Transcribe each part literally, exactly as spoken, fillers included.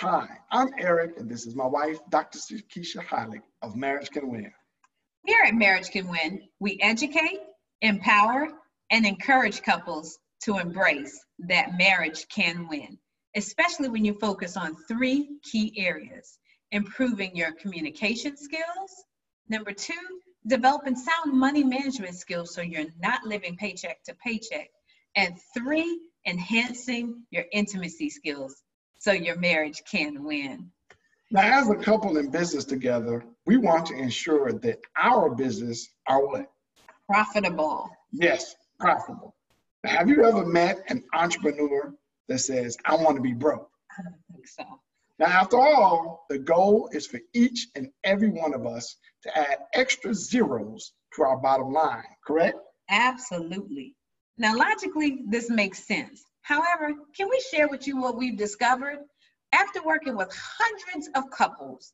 Hi, I'm Eric, and this is my wife, Doctor Sakisha Heilig of Marriage Can Win. Here at Marriage Can Win, we educate, empower, and encourage couples to embrace that marriage can win, especially when you focus on three key areas: improving your communication skills, number two, developing sound money management skills so you're not living paycheck to paycheck, and three, enhancing your intimacy skills so your marriage can win. Now, as a couple in business together, we want to ensure that our business are what? Profitable. Yes, profitable. Now, have you ever met an entrepreneur that says, I want to be broke? I don't think so. Now, after all, the goal is for each and every one of us to add extra zeros to our bottom line, correct? Absolutely. Now, logically, this makes sense. However, can we share with you what we've discovered? After working with hundreds of couples,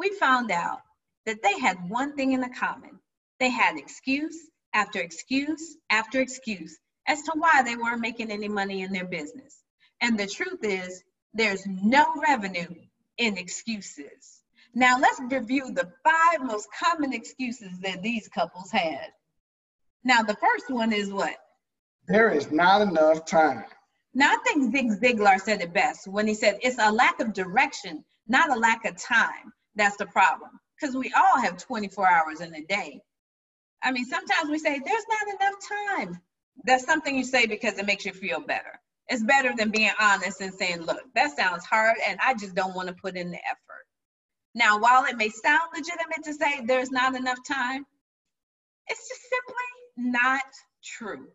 we found out that they had one thing in common. They had excuse after excuse after excuse as to why they weren't making any money in their business. And the truth is, there's no revenue in excuses. Now, let's review the five most common excuses that these couples had. Now, the first one is what? There is not enough time. Now, I think Zig Ziglar said it best when he said, it's a lack of direction, not a lack of time. That's the problem, because we all have twenty-four hours in a day. I mean, sometimes we say, there's not enough time. That's something you say because it makes you feel better. It's better than being honest and saying, look, that sounds hard, and I just don't want to put in the effort. Now, while it may sound legitimate to say there's not enough time, it's just simply not true.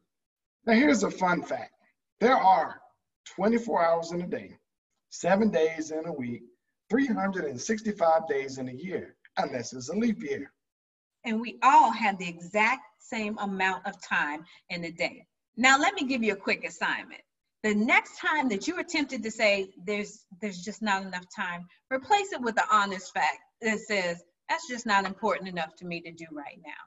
Now, here's a fun fact. There are twenty-four hours in a day, seven days in a week, three hundred sixty-five days in a year, unless it's a leap year. And we all have the exact same amount of time in a day. Now, let me give you a quick assignment. The next time that you are tempted to say, there's, there's just not enough time, replace it with the honest fact that says, that's just not important enough to me to do right now.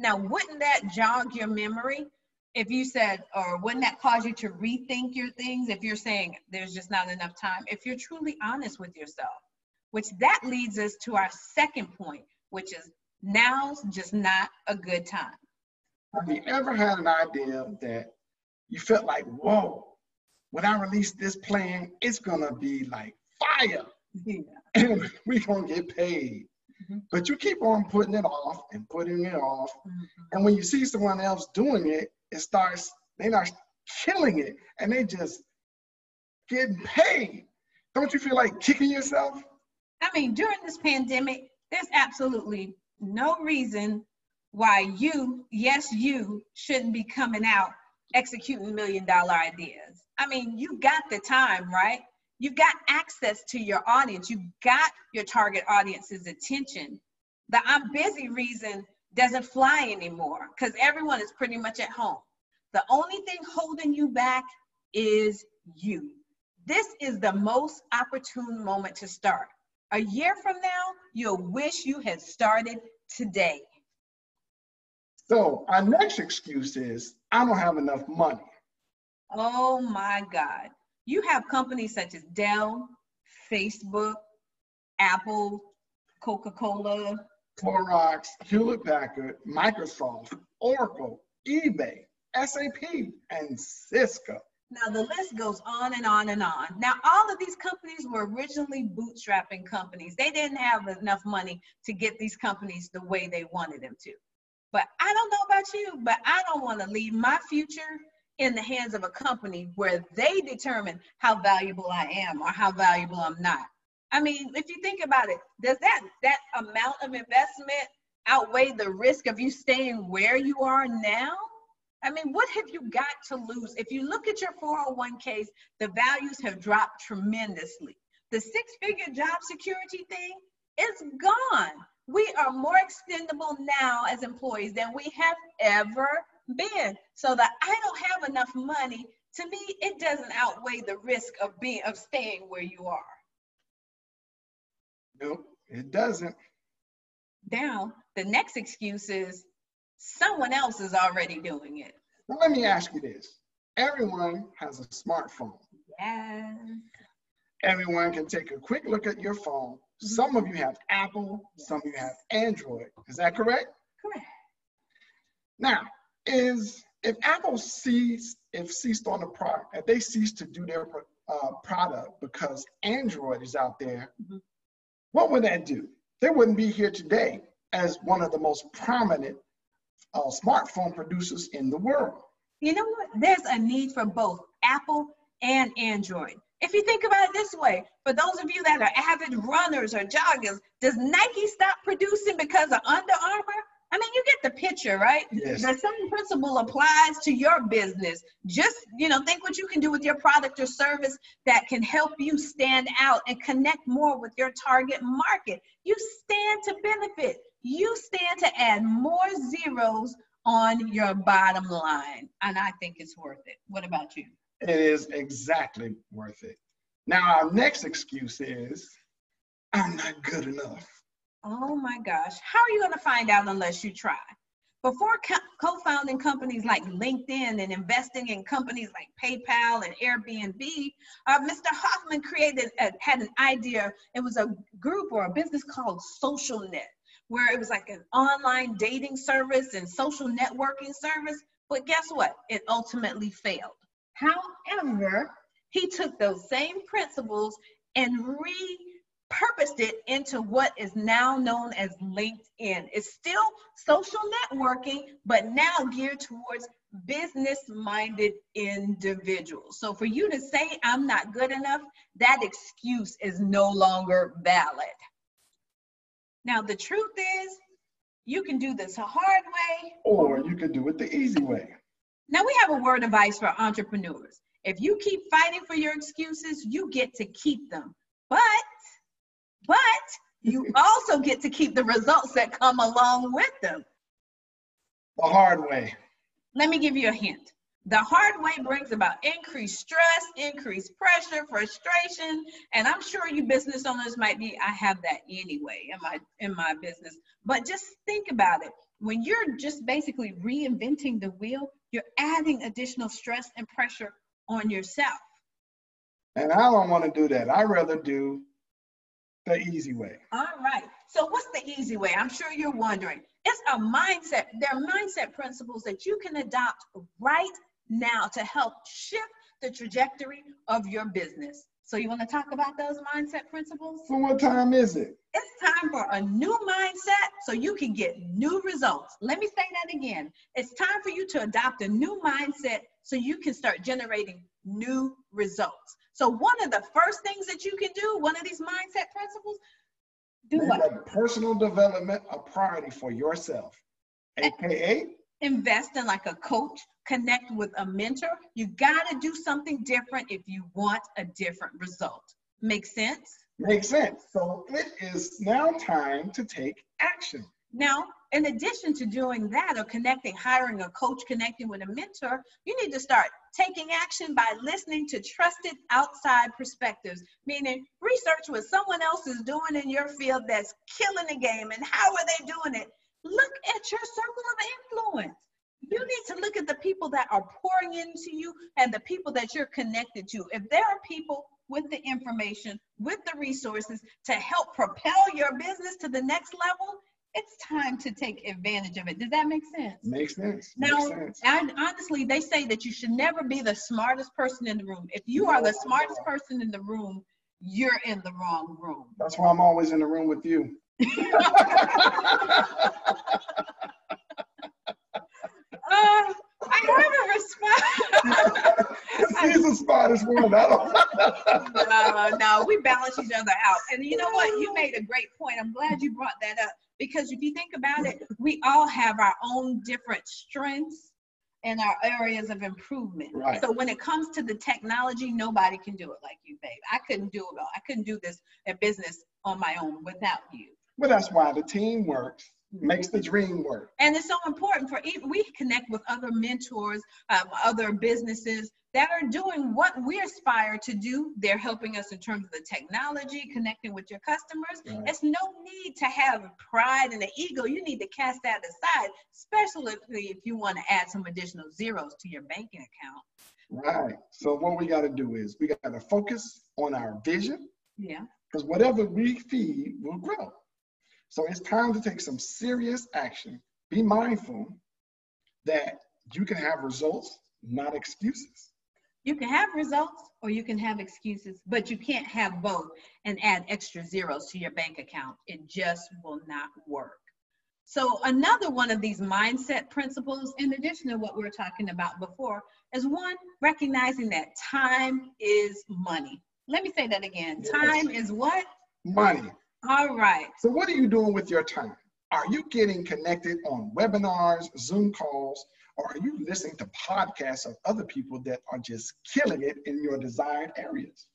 Now, wouldn't that jog your memory? If you said, or wouldn't that cause you to rethink your things if you're saying there's just not enough time, if you're truly honest with yourself? Which that leads us to our second point, which is now's just not a good time. Have you ever had an idea that you felt like, whoa, when I release this plan, it's gonna be like fire, yeah, and we're gonna get paid. Mm-hmm. But you keep on putting it off and putting it off. Mm-hmm. And when you see someone else doing it, it starts, they're not killing it, and they just getting paid. Don't you feel like kicking yourself? I mean, during this pandemic, there's absolutely no reason why you, yes, you shouldn't be coming out executing million dollar ideas. I mean, you got the time, right? You've got access to your audience. You've got your target audience's attention. The I'm busy reason doesn't fly anymore because everyone is pretty much at home. The only thing holding you back is you. This is the most opportune moment to start. A year from now, you'll wish you had started today. So our next excuse is, I don't have enough money. Oh my God. You have companies such as Dell, Facebook, Apple, Coca-Cola, Clorox, Hewlett-Packard, Microsoft, Oracle, eBay, S A P, and Cisco. Now the list goes on and on and on. Now all of these companies were originally bootstrapping companies. They didn't have enough money to get these companies the way they wanted them to. But I don't know about you, but I don't want to leave my future in the hands of a company where they determine how valuable I am or how valuable I'm not. I mean, if you think about it, does that, that amount of investment outweigh the risk of you staying where you are now? I mean, what have you got to lose? If you look at your four oh one k's, the values have dropped tremendously. The six-figure job security thing is gone. We are more extendable now as employees than we have ever been. So that I don't have enough money, to me, it doesn't outweigh the risk of being of staying where you are. Nope, it doesn't. Now, the next excuse is someone else is already doing it. Well, let me ask you this. Everyone has a smartphone. Yes. Everyone can take a quick look at your phone. Some of you have Apple, some of you have Android. Is that correct? Correct. Now, is if Apple ceased, if ceased on the product, if they ceased to do their uh, product because Android is out there, mm-hmm. what would that do? They wouldn't be here today as one of the most prominent uh, smartphone producers in the world. You know what? There's a need for both Apple and Android. If you think about it this way, for those of you that are avid runners or joggers, does Nike stop producing because of Under Armour? I mean, you get the picture, right? Yes. The same principle applies to your business. Just, you know, think what you can do with your product or service that can help you stand out and connect more with your target market. You stand to benefit. You stand to add more zeros on your bottom line. And I think it's worth it. What about you? It is exactly worth it. Now, our next excuse is, I'm not good enough. Oh my gosh. How are you going to find out unless you try? Before co- co-founding companies like LinkedIn and investing in companies like PayPal and Airbnb, uh, Mister Hoffman created a, had an idea. It was a group or a business called SocialNet, where it was like an online dating service and social networking service. But guess what? It ultimately failed. However, he took those same principles and repurposed it into what is now known as LinkedIn. It's still social networking, but now geared towards business-minded individuals. So for you to say, I'm not good enough, that excuse is no longer valid. Now, the truth is, you can do this the hard way. Or you can do it the easy way. Now, we have a word of advice for entrepreneurs. If you keep fighting for your excuses, you get to keep them. But, but you also get to keep the results that come along with them. The hard way. Let me give you a hint. The hard way brings about increased stress, increased pressure, frustration, and I'm sure you business owners might be, I have that anyway in my, in my business. But just think about it. When you're just basically reinventing the wheel, you're adding additional stress and pressure on yourself. And I don't want to do that. I'd rather do the easy way. All right. So what's the easy way? I'm sure you're wondering. It's a mindset. There are mindset principles that you can adopt right now to help shift the trajectory of your business. So you want to talk about those mindset principles? Well, what time is it? It's time for a new mindset so you can get new results. Let me say that again. It's time for you to adopt a new mindset so you can start generating new results. So one of the first things that you can do, one of these mindset principles, do Make what? Personal development a priority for yourself, A K A invest in like a coach, connect with a mentor. You got to do something different if you want a different result. Make sense? Makes sense. So it is now time to take action. Now, in addition to doing that or connecting, hiring a coach, connecting with a mentor, you need to start taking action by listening to trusted outside perspectives, meaning research what someone else is doing in your field that's killing the game and how are they doing it. Look at your circle of influence. You need to look at the people that are pouring into you and the people that you're connected to. If there are people with the information, with the resources to help propel your business to the next level, it's time to take advantage of it. Does that make sense? Makes sense. Now, Makes sense. I, honestly, they say that you should never be the smartest person in the room. If you no, are the smartest no. person in the room, you're in the wrong room. That's why I'm always in the room with you. Uh, I have a response. He's the smartest one. I don't. No, no, we balance each other out. And you know what? You made a great point. I'm glad you brought that up because if you think about it, we all have our own different strengths and our areas of improvement. Right. So when it comes to the technology, nobody can do it like you, babe. I couldn't do it all. I couldn't do this in business on my own without you. But that's why the team works. makes the dream work. And it's so important for even, we connect with other mentors, um, other businesses that are doing what we aspire to do. They're helping us in terms of the technology, connecting with your customers. Right. It's no need to have pride and an ego. You need to cast that aside, especially if you want to add some additional zeros to your banking account. Right. So what we got to do is we got to focus on our vision. Yeah. Because whatever we feed will grow. So it's time to take some serious action. Be mindful that you can have results, not excuses. You can have results or you can have excuses, but you can't have both and add extra zeros to your bank account. It just will not work. So another one of these mindset principles, in addition to what we were talking about before, is one, recognizing that time is money. Let me say that again. Yes. Time is what? Money. All right. So what are you doing with your time? Are you getting connected on webinars, Zoom calls, or are you listening to podcasts of other people that are just killing it in your desired areas?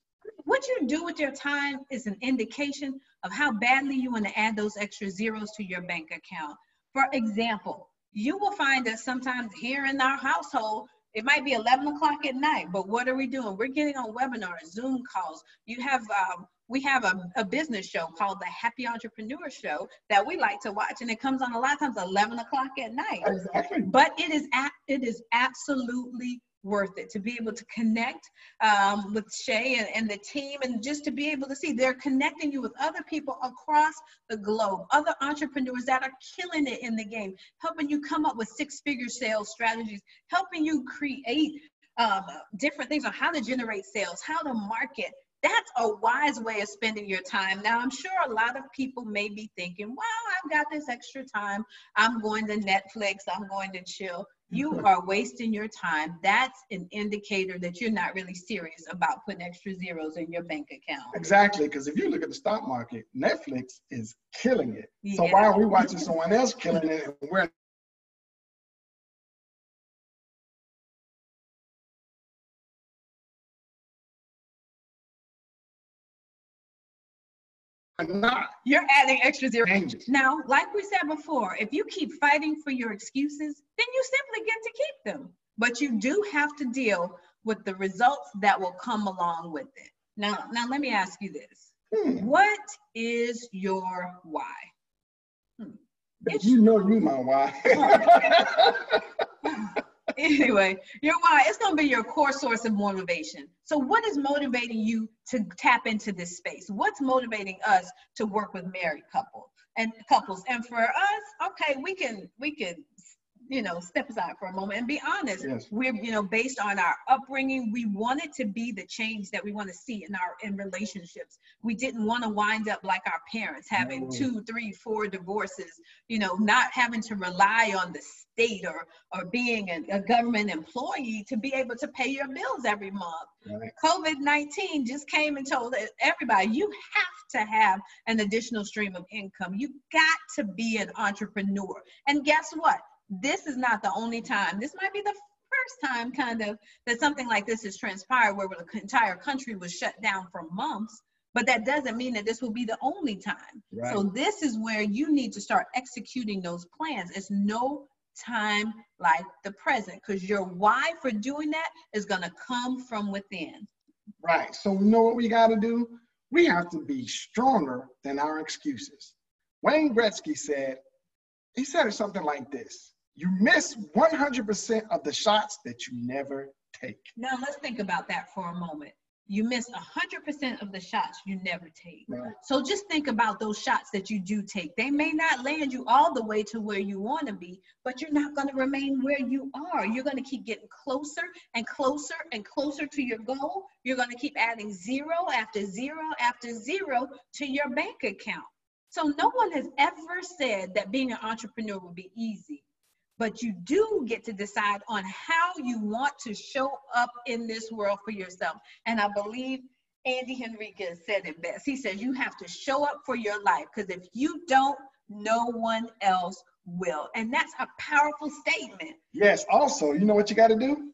What you do with your time is an indication of how badly you want to add those extra zeros to your bank account. For example, you will find that sometimes here in our household, it might be eleven o'clock at night, but what are we doing? We're getting on webinars, Zoom calls. You have, um, we have a, a business show called The Happy Entrepreneur Show that we like to watch, and it comes on a lot of times eleven o'clock at night. Exactly. But it is, it is absolutely worth it to be able to connect um, with Shay and, and the team, and just to be able to see they're connecting you with other people across the globe, other entrepreneurs that are killing it in the game, helping you come up with six-figure sales strategies, helping you create um, different things on how to generate sales, how to market. That's a wise way of spending your time. Now, I'm sure a lot of people may be thinking, wow, I've got this extra time. I'm going to Netflix. I'm going to chill. You are wasting your time. That's an indicator that you're not really serious about putting extra zeros in your bank account. Exactly, because if you look at the stock market, Netflix is killing it. Yeah. So why are we watching someone else killing it and we're not? You're adding extra zero. Changes. Now, like we said before, if you keep fighting for your excuses, then you simply get to keep them. But you do have to deal with the results that will come along with it. Now, now let me ask you this. Hmm. What is your why? Hmm. If you know you my why. Anyway, your why, it's going to be your core source of motivation. So what is motivating you to tap into this space? What's motivating us to work with married couple and couples? And for us, okay, we can, we can, you know, step aside for a moment and be honest. Yes. We're, you know, based on our upbringing, we wanted to be the change that we want to see in our, in relationships. We didn't want to wind up like our parents, having no. two, three, four divorces, you know, not having to rely on the state or, or being a, a government employee to be able to pay your bills every month. Right. COVID nineteen just came and told everybody, you have to have an additional stream of income. You got to be an entrepreneur. And guess what? This is not the only time. This might be the first time kind of that something like this has transpired, where the entire country was shut down for months, but that doesn't mean that this will be the only time. Right. So this is where you need to start executing those plans. It's no time like the present, because your why for doing that is going to come from within. Right. So we know what we got to do. We have to be stronger than our excuses. Wayne Gretzky said, he said it something like this. You miss one hundred percent of the shots that you never take. Now, let's think about that for a moment. You miss one hundred percent of the shots you never take. Right. So just think about those shots that you do take. They may not land you all the way to where you want to be, but you're not going to remain where you are. You're going to keep getting closer and closer and closer to your goal. You're going to keep adding zero after zero after zero to your bank account. So no one has ever said that being an entrepreneur will be easy, but you do get to decide on how you want to show up in this world for yourself. And I believe Andy Henriquez said it best. He says, you have to show up for your life, because if you don't, no one else will. And that's a powerful statement. Yes. Also, you know what you got to do?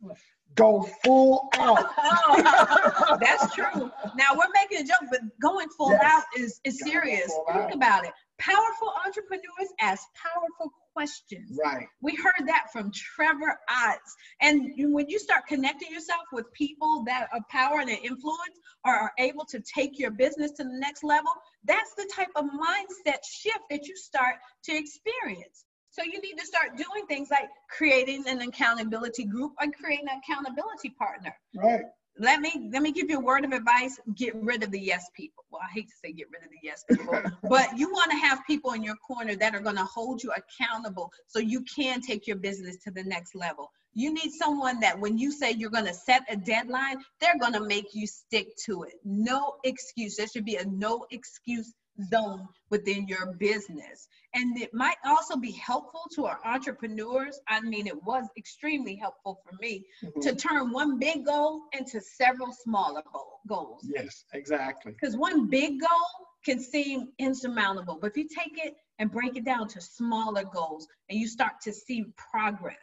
Go full out. Oh, that's true. Now, we're making a joke, but going full yes. out is, is serious. Think out. about it. powerful entrepreneurs ask powerful questions. Right. We heard that from Trevor Otz. And when you start connecting yourself with people that are power and influence or are able to take your business to the next level, that's the type of mindset shift that you start to experience. So you need to start doing things like creating an accountability group or creating an accountability partner. Right. Let me let me give you a word of advice. Get rid of the yes people. Well, I hate to say get rid of the yes people, but you want to have people in your corner that are going to hold you accountable so you can take your business to the next level. You need someone that when you say you're going to set a deadline, they're going to make you stick to it. No excuse. There should be a no excuse zone within your business. And it might also be helpful to our entrepreneurs. I mean, it was extremely helpful for me mm-hmm. to turn one big goal into several smaller goals. Yes, exactly. Because one big goal can seem insurmountable, but if you take it and break it down to smaller goals and you start to see progress.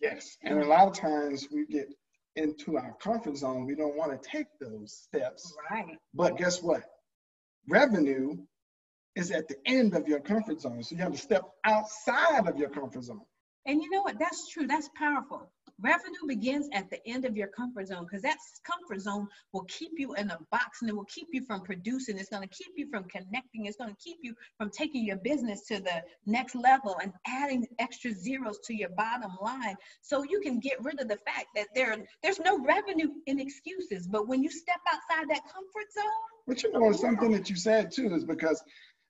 Yes, and a lot of times we get into our comfort zone. We don't want to take those steps. Right. But guess what? Revenue is at the end of your comfort zone. So you have to step outside of your comfort zone. And you know what? That's true. That's powerful. Revenue begins at the end of your comfort zone, because that comfort zone will keep you in a box and it will keep you from producing. It's going to keep you from connecting. It's going to keep you from taking your business to the next level and adding extra zeros to your bottom line. So you can get rid of the fact that there, there's no revenue in excuses. But when you step outside that comfort zone. But you know, something that you said too is because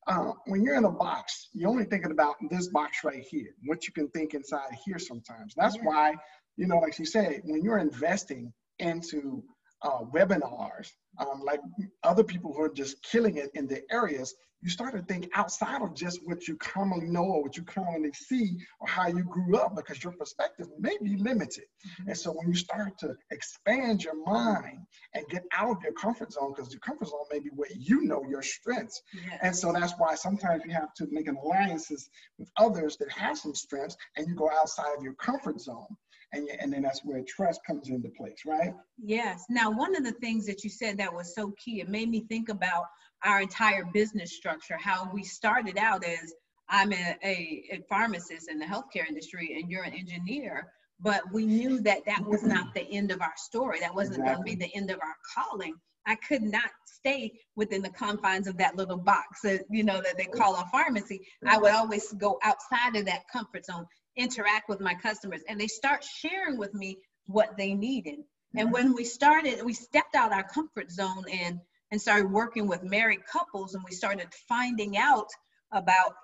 uh, when you're in a box, you're only thinking about this box right here, what you can think inside here sometimes. That's why, you know, like you said, when you're investing into uh, webinars, um, like other people who are just killing it in their areas, you start to think outside of just what you commonly know or what you commonly see or how you grew up, because your perspective may be limited. Mm-hmm. And so when you start to expand your mind and get out of your comfort zone, because your comfort zone may be where you know your strengths. Yes. And so that's why sometimes you have to make an alliances with others that have some strengths, and you go outside of your comfort zone. And, and then that's where trust comes into place, right? Yes. Now, one of the things that you said that was so key, it made me think about our entire business structure, how we started out as I'm a, a, a pharmacist in the healthcare industry and you're an engineer, but we knew that that was not the end of our story. That wasn't exactly. going to be the end of our calling. I could not stay within the confines of that little box, that, you know, that they call a pharmacy. I would always go outside of that comfort zone, interact with my customers, and they start sharing with me what they needed. And when we started, we stepped out our comfort zone and, and started working with married couples, and we started finding out about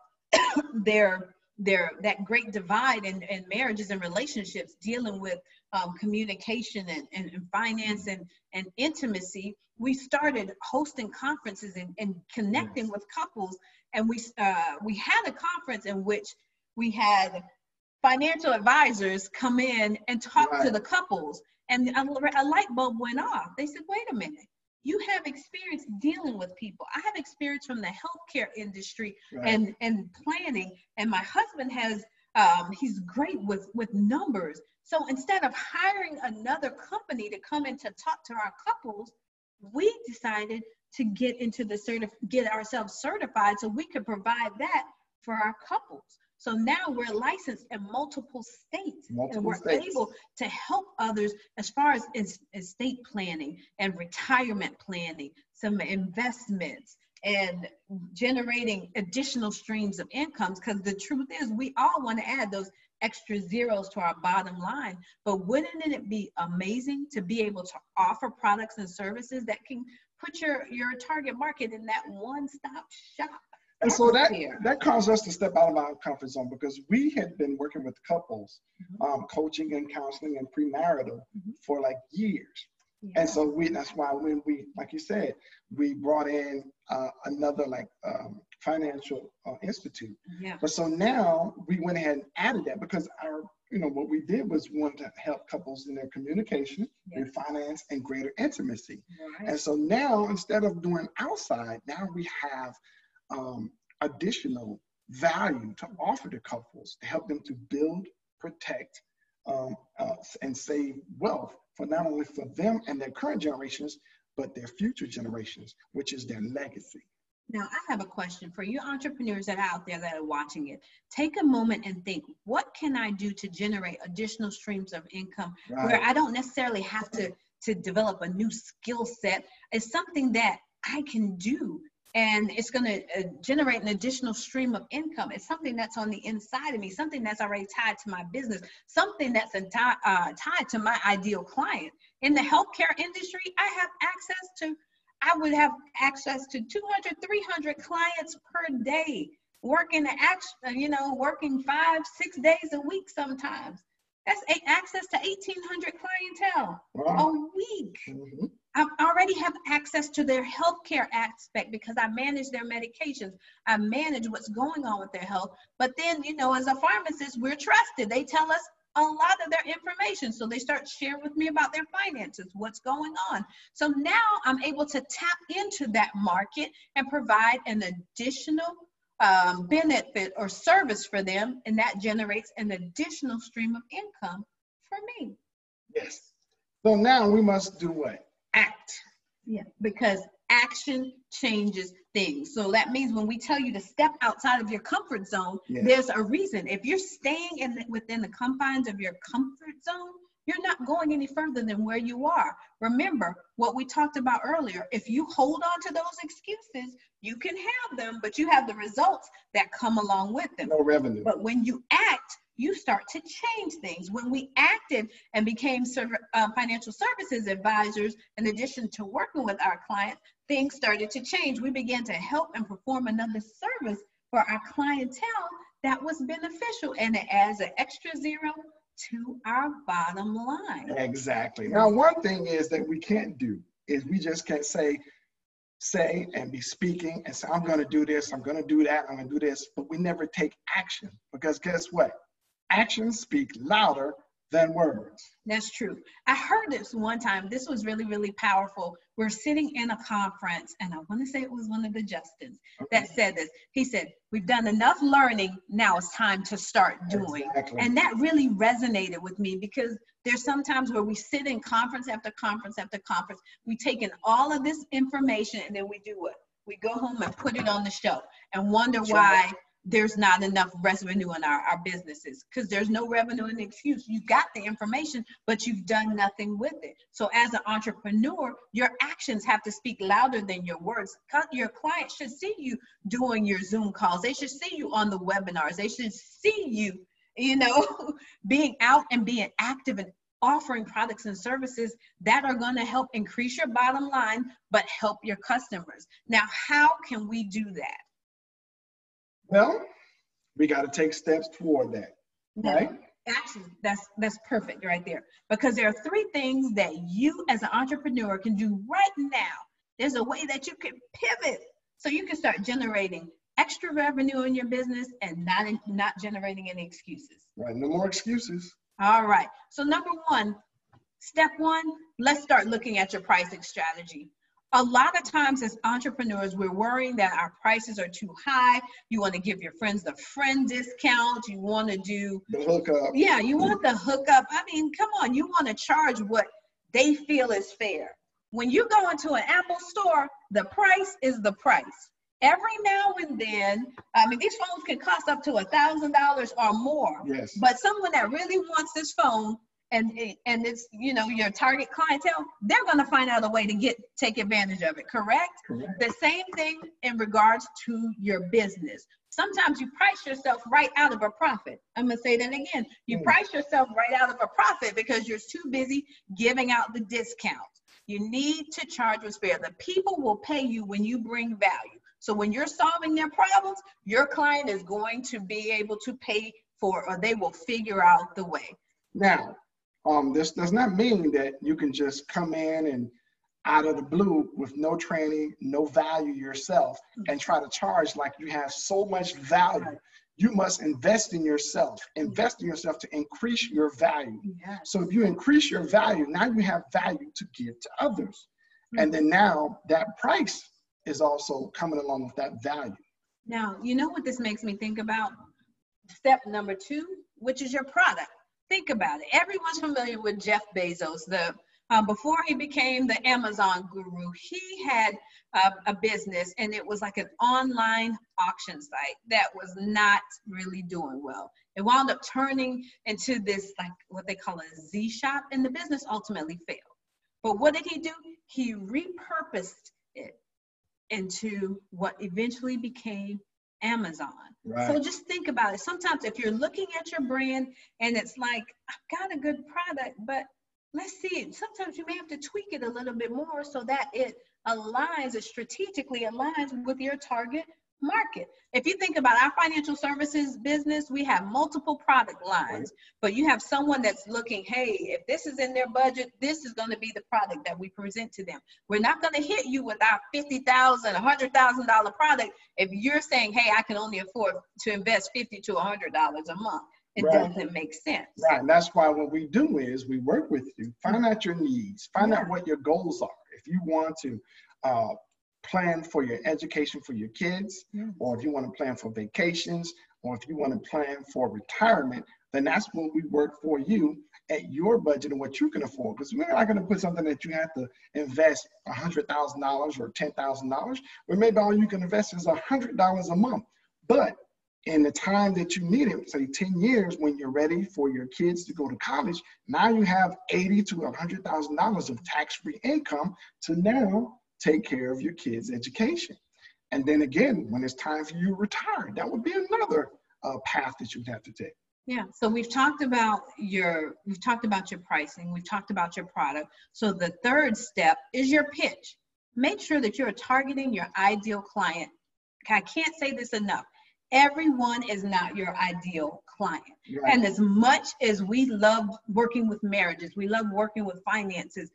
their their that great divide in, in marriages and relationships, dealing with um, communication and, and, and finance and, and intimacy. We started hosting conferences and, and connecting yes. with couples. And we uh, we had a conference in which we had financial advisors come in and talk right. to the couples. And a, a light bulb went off. They said, wait a minute. You have experience dealing with people. I have experience from the healthcare industry right. and, and planning. And my husband has, um, he's great with, with numbers. So instead of hiring another company to come in to talk to our couples, we decided to get into the certif- get ourselves certified so we could provide that for our couples. So now we're licensed in multiple states multiple and we're states. able to help others as far as estate planning and retirement planning, some investments and generating additional streams of incomes. Because the truth is we all want to add those extra zeros to our bottom line. But wouldn't it be amazing to be able to offer products and services that can put your, your target market in that one-stop shop? And so that, that caused us to step out of our comfort zone, because we had been working with couples, mm-hmm. um, coaching and counseling and premarital mm-hmm. for like years. Yeah. And so we, that's why when we, like you said, we brought in uh, another like um, financial uh, institute. Yeah. But so now we went ahead and added that, because our, you know, what we did was want to help couples in their communication yes. and finance and greater intimacy. Right. And so now instead of doing outside, now we have Um, additional value to offer to couples to help them to build, protect, um, uh, and save wealth for not only for them and their current generations, but their future generations, which is their legacy. Now, I have a question for you entrepreneurs that are out there that are watching it. Take a moment and think, what can I do to generate additional streams of income right. where I don't necessarily have to, to develop a new skill set? It's something that I can do, and it's going to uh, generate an additional stream of income. It's something that's on the inside of me, something that's already tied to my business, something that's enti- uh, tied to my ideal client. In the healthcare industry, I have access to I would have access to two hundred, three hundred clients per day, working, you know, working five, six days a week sometimes. That's access to eighteen hundred clientele wow. a week. Mm-hmm. I already have access to their healthcare aspect because I manage their medications. I manage what's going on with their health. But then, you know, as a pharmacist, we're trusted. They tell us a lot of their information. So they start sharing with me about their finances, what's going on. So now I'm able to tap into that market and provide an additional um, benefit or service for them. And that generates an additional stream of income for me. Yes. So now we must do what? Act. Yeah. Because action changes things. So that means when we tell you to step outside of your comfort zone, yes. there's a reason. If you're staying in the, within the confines of your comfort zone, you're not going any further than where you are. Remember what we talked about earlier. If you hold on to those excuses, you can have them, but you have the results that come along with them. No revenue. But when you act, you start to change things. When we acted and became uh, financial services advisors, in addition to working with our clients, things started to change. We began to help and perform another service for our clientele that was beneficial, and it adds an extra zero to our bottom line. Exactly. Now, one thing is that we can't do is we just can't say, say and be speaking and say, I'm gonna do this, I'm gonna do that, I'm gonna do this, but we never take action, because guess what? Actions speak louder than words. That's true. I heard this one time. This was really, really powerful. We're sitting in a conference, and I want to say it was one of the Justins okay. that said this. He said, we've done enough learning. Now it's time to start doing. Exactly. And that really resonated with me, because there's sometimes where we sit in conference after conference after conference. We take in all of this information, and then we do what? We go home and put it on the shelf and wonder sure. why there's not enough revenue in our, our businesses, because there's no revenue and excuse. You got the information, but you've done nothing with it. So as an entrepreneur, your actions have to speak louder than your words. Your clients should see you doing your Zoom calls. They should see you on the webinars. They should see you, you know, being out and being active and offering products and services that are going to help increase your bottom line, but help your customers. Now, how can we do that? Well, we got to take steps toward that, yeah. right? Actually, that's, that's perfect right there, because there are three things that you as an entrepreneur can do right now. There's a way that you can pivot so you can start generating extra revenue in your business and not, not generating any excuses. Right, no more excuses. All right. So number one, step one, let's start looking at your pricing strategy. A lot of times as entrepreneurs, we're worrying that our prices are too high. You want to give your friends the friend discount. You want to do the hookup. Yeah, you want the hookup. I mean, come on, you want to charge what they feel is fair. When you go into an Apple store, the price is the price. Every now and then, I mean, these phones can cost up to a thousand dollars or more. Yes. But someone that really wants this phone, and and it's, you know, your target clientele, they're going to find out a way to get take advantage of it, correct? correct? The same thing in regards to your business. Sometimes you price yourself right out of a profit. I'm going to say that again. You mm. price yourself right out of a profit because you're too busy giving out the discounts. You need to charge what's fair. The people will pay you when you bring value. So when you're solving their problems, your client is going to be able to pay for, or they will figure out the way. Now, Um, this does not mean that you can just come in and out of the blue with no training, no value yourself, and try to charge like you have so much value. You must invest in yourself, invest in yourself to increase your value. So if you increase your value, now you have value to give to others. And then now that price is also coming along with that value. Now, you know what this makes me think about? Step number two, which is your product. Think about it. Everyone's familiar with Jeff Bezos, the Um, before he became the Amazon guru, he had uh, a business, and it was like an online auction site that was not really doing well. It wound up turning into this, like what they call a Z shop, and the business ultimately failed. But what did he do? He repurposed it into what eventually became Amazon. Right. So just think about it. Sometimes if you're looking at your brand and it's like, I've got a good product, but let's see it. Sometimes you may have to tweak it a little bit more so that it aligns, it strategically aligns with your target market. If you think about our financial services business, we have multiple product lines, but you have someone that's looking, hey, if this is in their budget, this is going to be the product that we present to them. We're not going to hit you with our fifty thousand dollars, one hundred thousand dollars product if you're saying, hey, I can only afford to invest fifty to one hundred dollars a month. It right. doesn't make sense. Right, and that's why what we do is we work with you, find out your needs, find yeah. out what your goals are. If you want to uh, plan for your education for your kids, mm-hmm. or if you want to plan for vacations, or if you want to plan for retirement, then that's when we work for you at your budget and what you can afford. Because we're not going to put something that you have to invest one hundred thousand dollars or ten thousand dollars. Well, maybe all you can invest is one hundred dollars a month. But in the time that you need it, say ten years, when you're ready for your kids to go to college, now you have eighty thousand to one hundred thousand dollars of tax-free income to now take care of your kids' education. And then again, when it's time for you to retire, that would be another uh, path that you'd have to take. Yeah, so we've talked about your, we've talked about your pricing, we've talked about your product. So the third step is your pitch. Make sure that you're targeting your ideal client. I can't say this enough. Everyone is not your ideal client. Right. And as much as we love working with marriages, we love working with finances,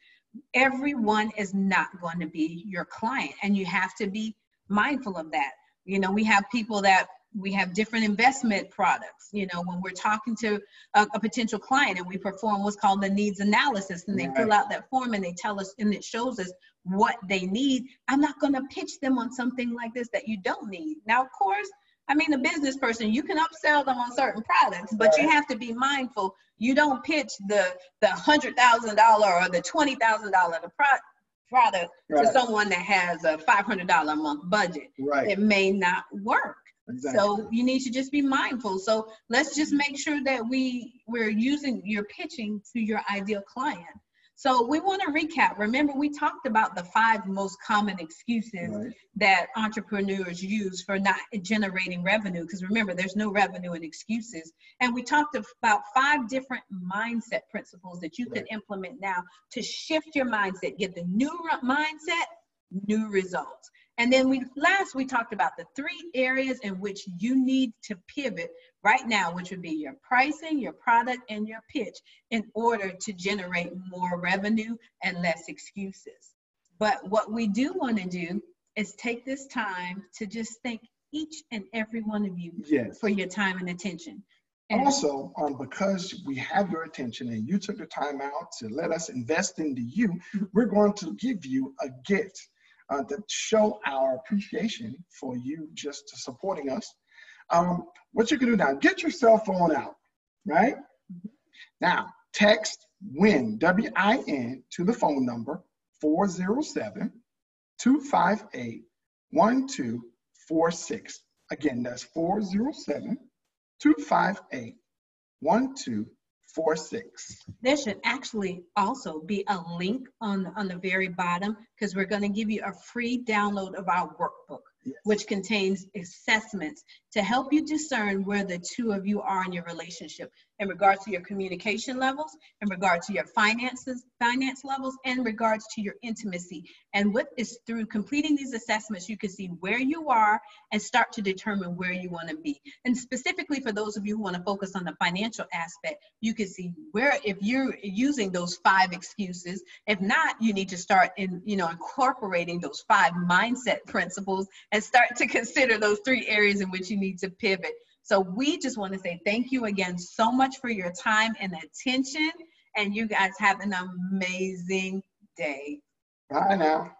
everyone is not going to be your client. And you have to be mindful of that. You know, we have people that we have different investment products. You know, when we're talking to a, a potential client and we perform what's called the needs analysis, and they right. fill out that form and they tell us, and it shows us what they need. I'm not going to pitch them on something like this that you don't need. Now, of course, I mean, a business person, you can upsell them on certain products, but right. you have to be mindful. You don't pitch the the one hundred thousand dollars or the twenty thousand dollars pro product right. to someone that has a five hundred dollars a month budget. Right. It may not work. Exactly. So you need to just be mindful. So let's just make sure that we, we're using your pitching to your ideal client. So we want to recap. Remember, we talked about the five most common excuses right. that entrepreneurs use for not generating revenue, because remember, there's no revenue in excuses. And we talked about five different mindset principles that you right. can implement now to shift your mindset, get the new mindset, new results. And then we last, we talked about the three areas in which you need to pivot right now, which would be your pricing, your product, and your pitch in order to generate more revenue and less excuses. But what we do want to do is take this time to just thank each and every one of you yes. for your time and attention. And also, um, because we have your attention and you took the time out to let us invest into you, we're going to give you a gift. Uh, that show our appreciation for you just supporting us. Um, what you can do now, get your cell phone out, right? Now, text WIN, W I N, to the phone number four zero seven, two five eight, one two four six. Again, that's four zero seven, two five eight, one two four six. Four, six. There should actually also be a link on, on the very bottom, because we're going to give you a free download of our workbook, yes. which contains assessments to help you discern where the two of you are in your relationship in regards to your communication levels, in regard to your finances, finance levels, and in regards to your intimacy. And what is through completing these assessments, you can see where you are and start to determine where you want to be. And specifically for those of you who want to focus on the financial aspect, you can see where, if you're using those five excuses, if not, you need to start in, you know, incorporating those five mindset principles and start to consider those three areas in which you need to pivot. So we just want to say thank you again so much for your time and attention, and you guys have an amazing day. Bye now.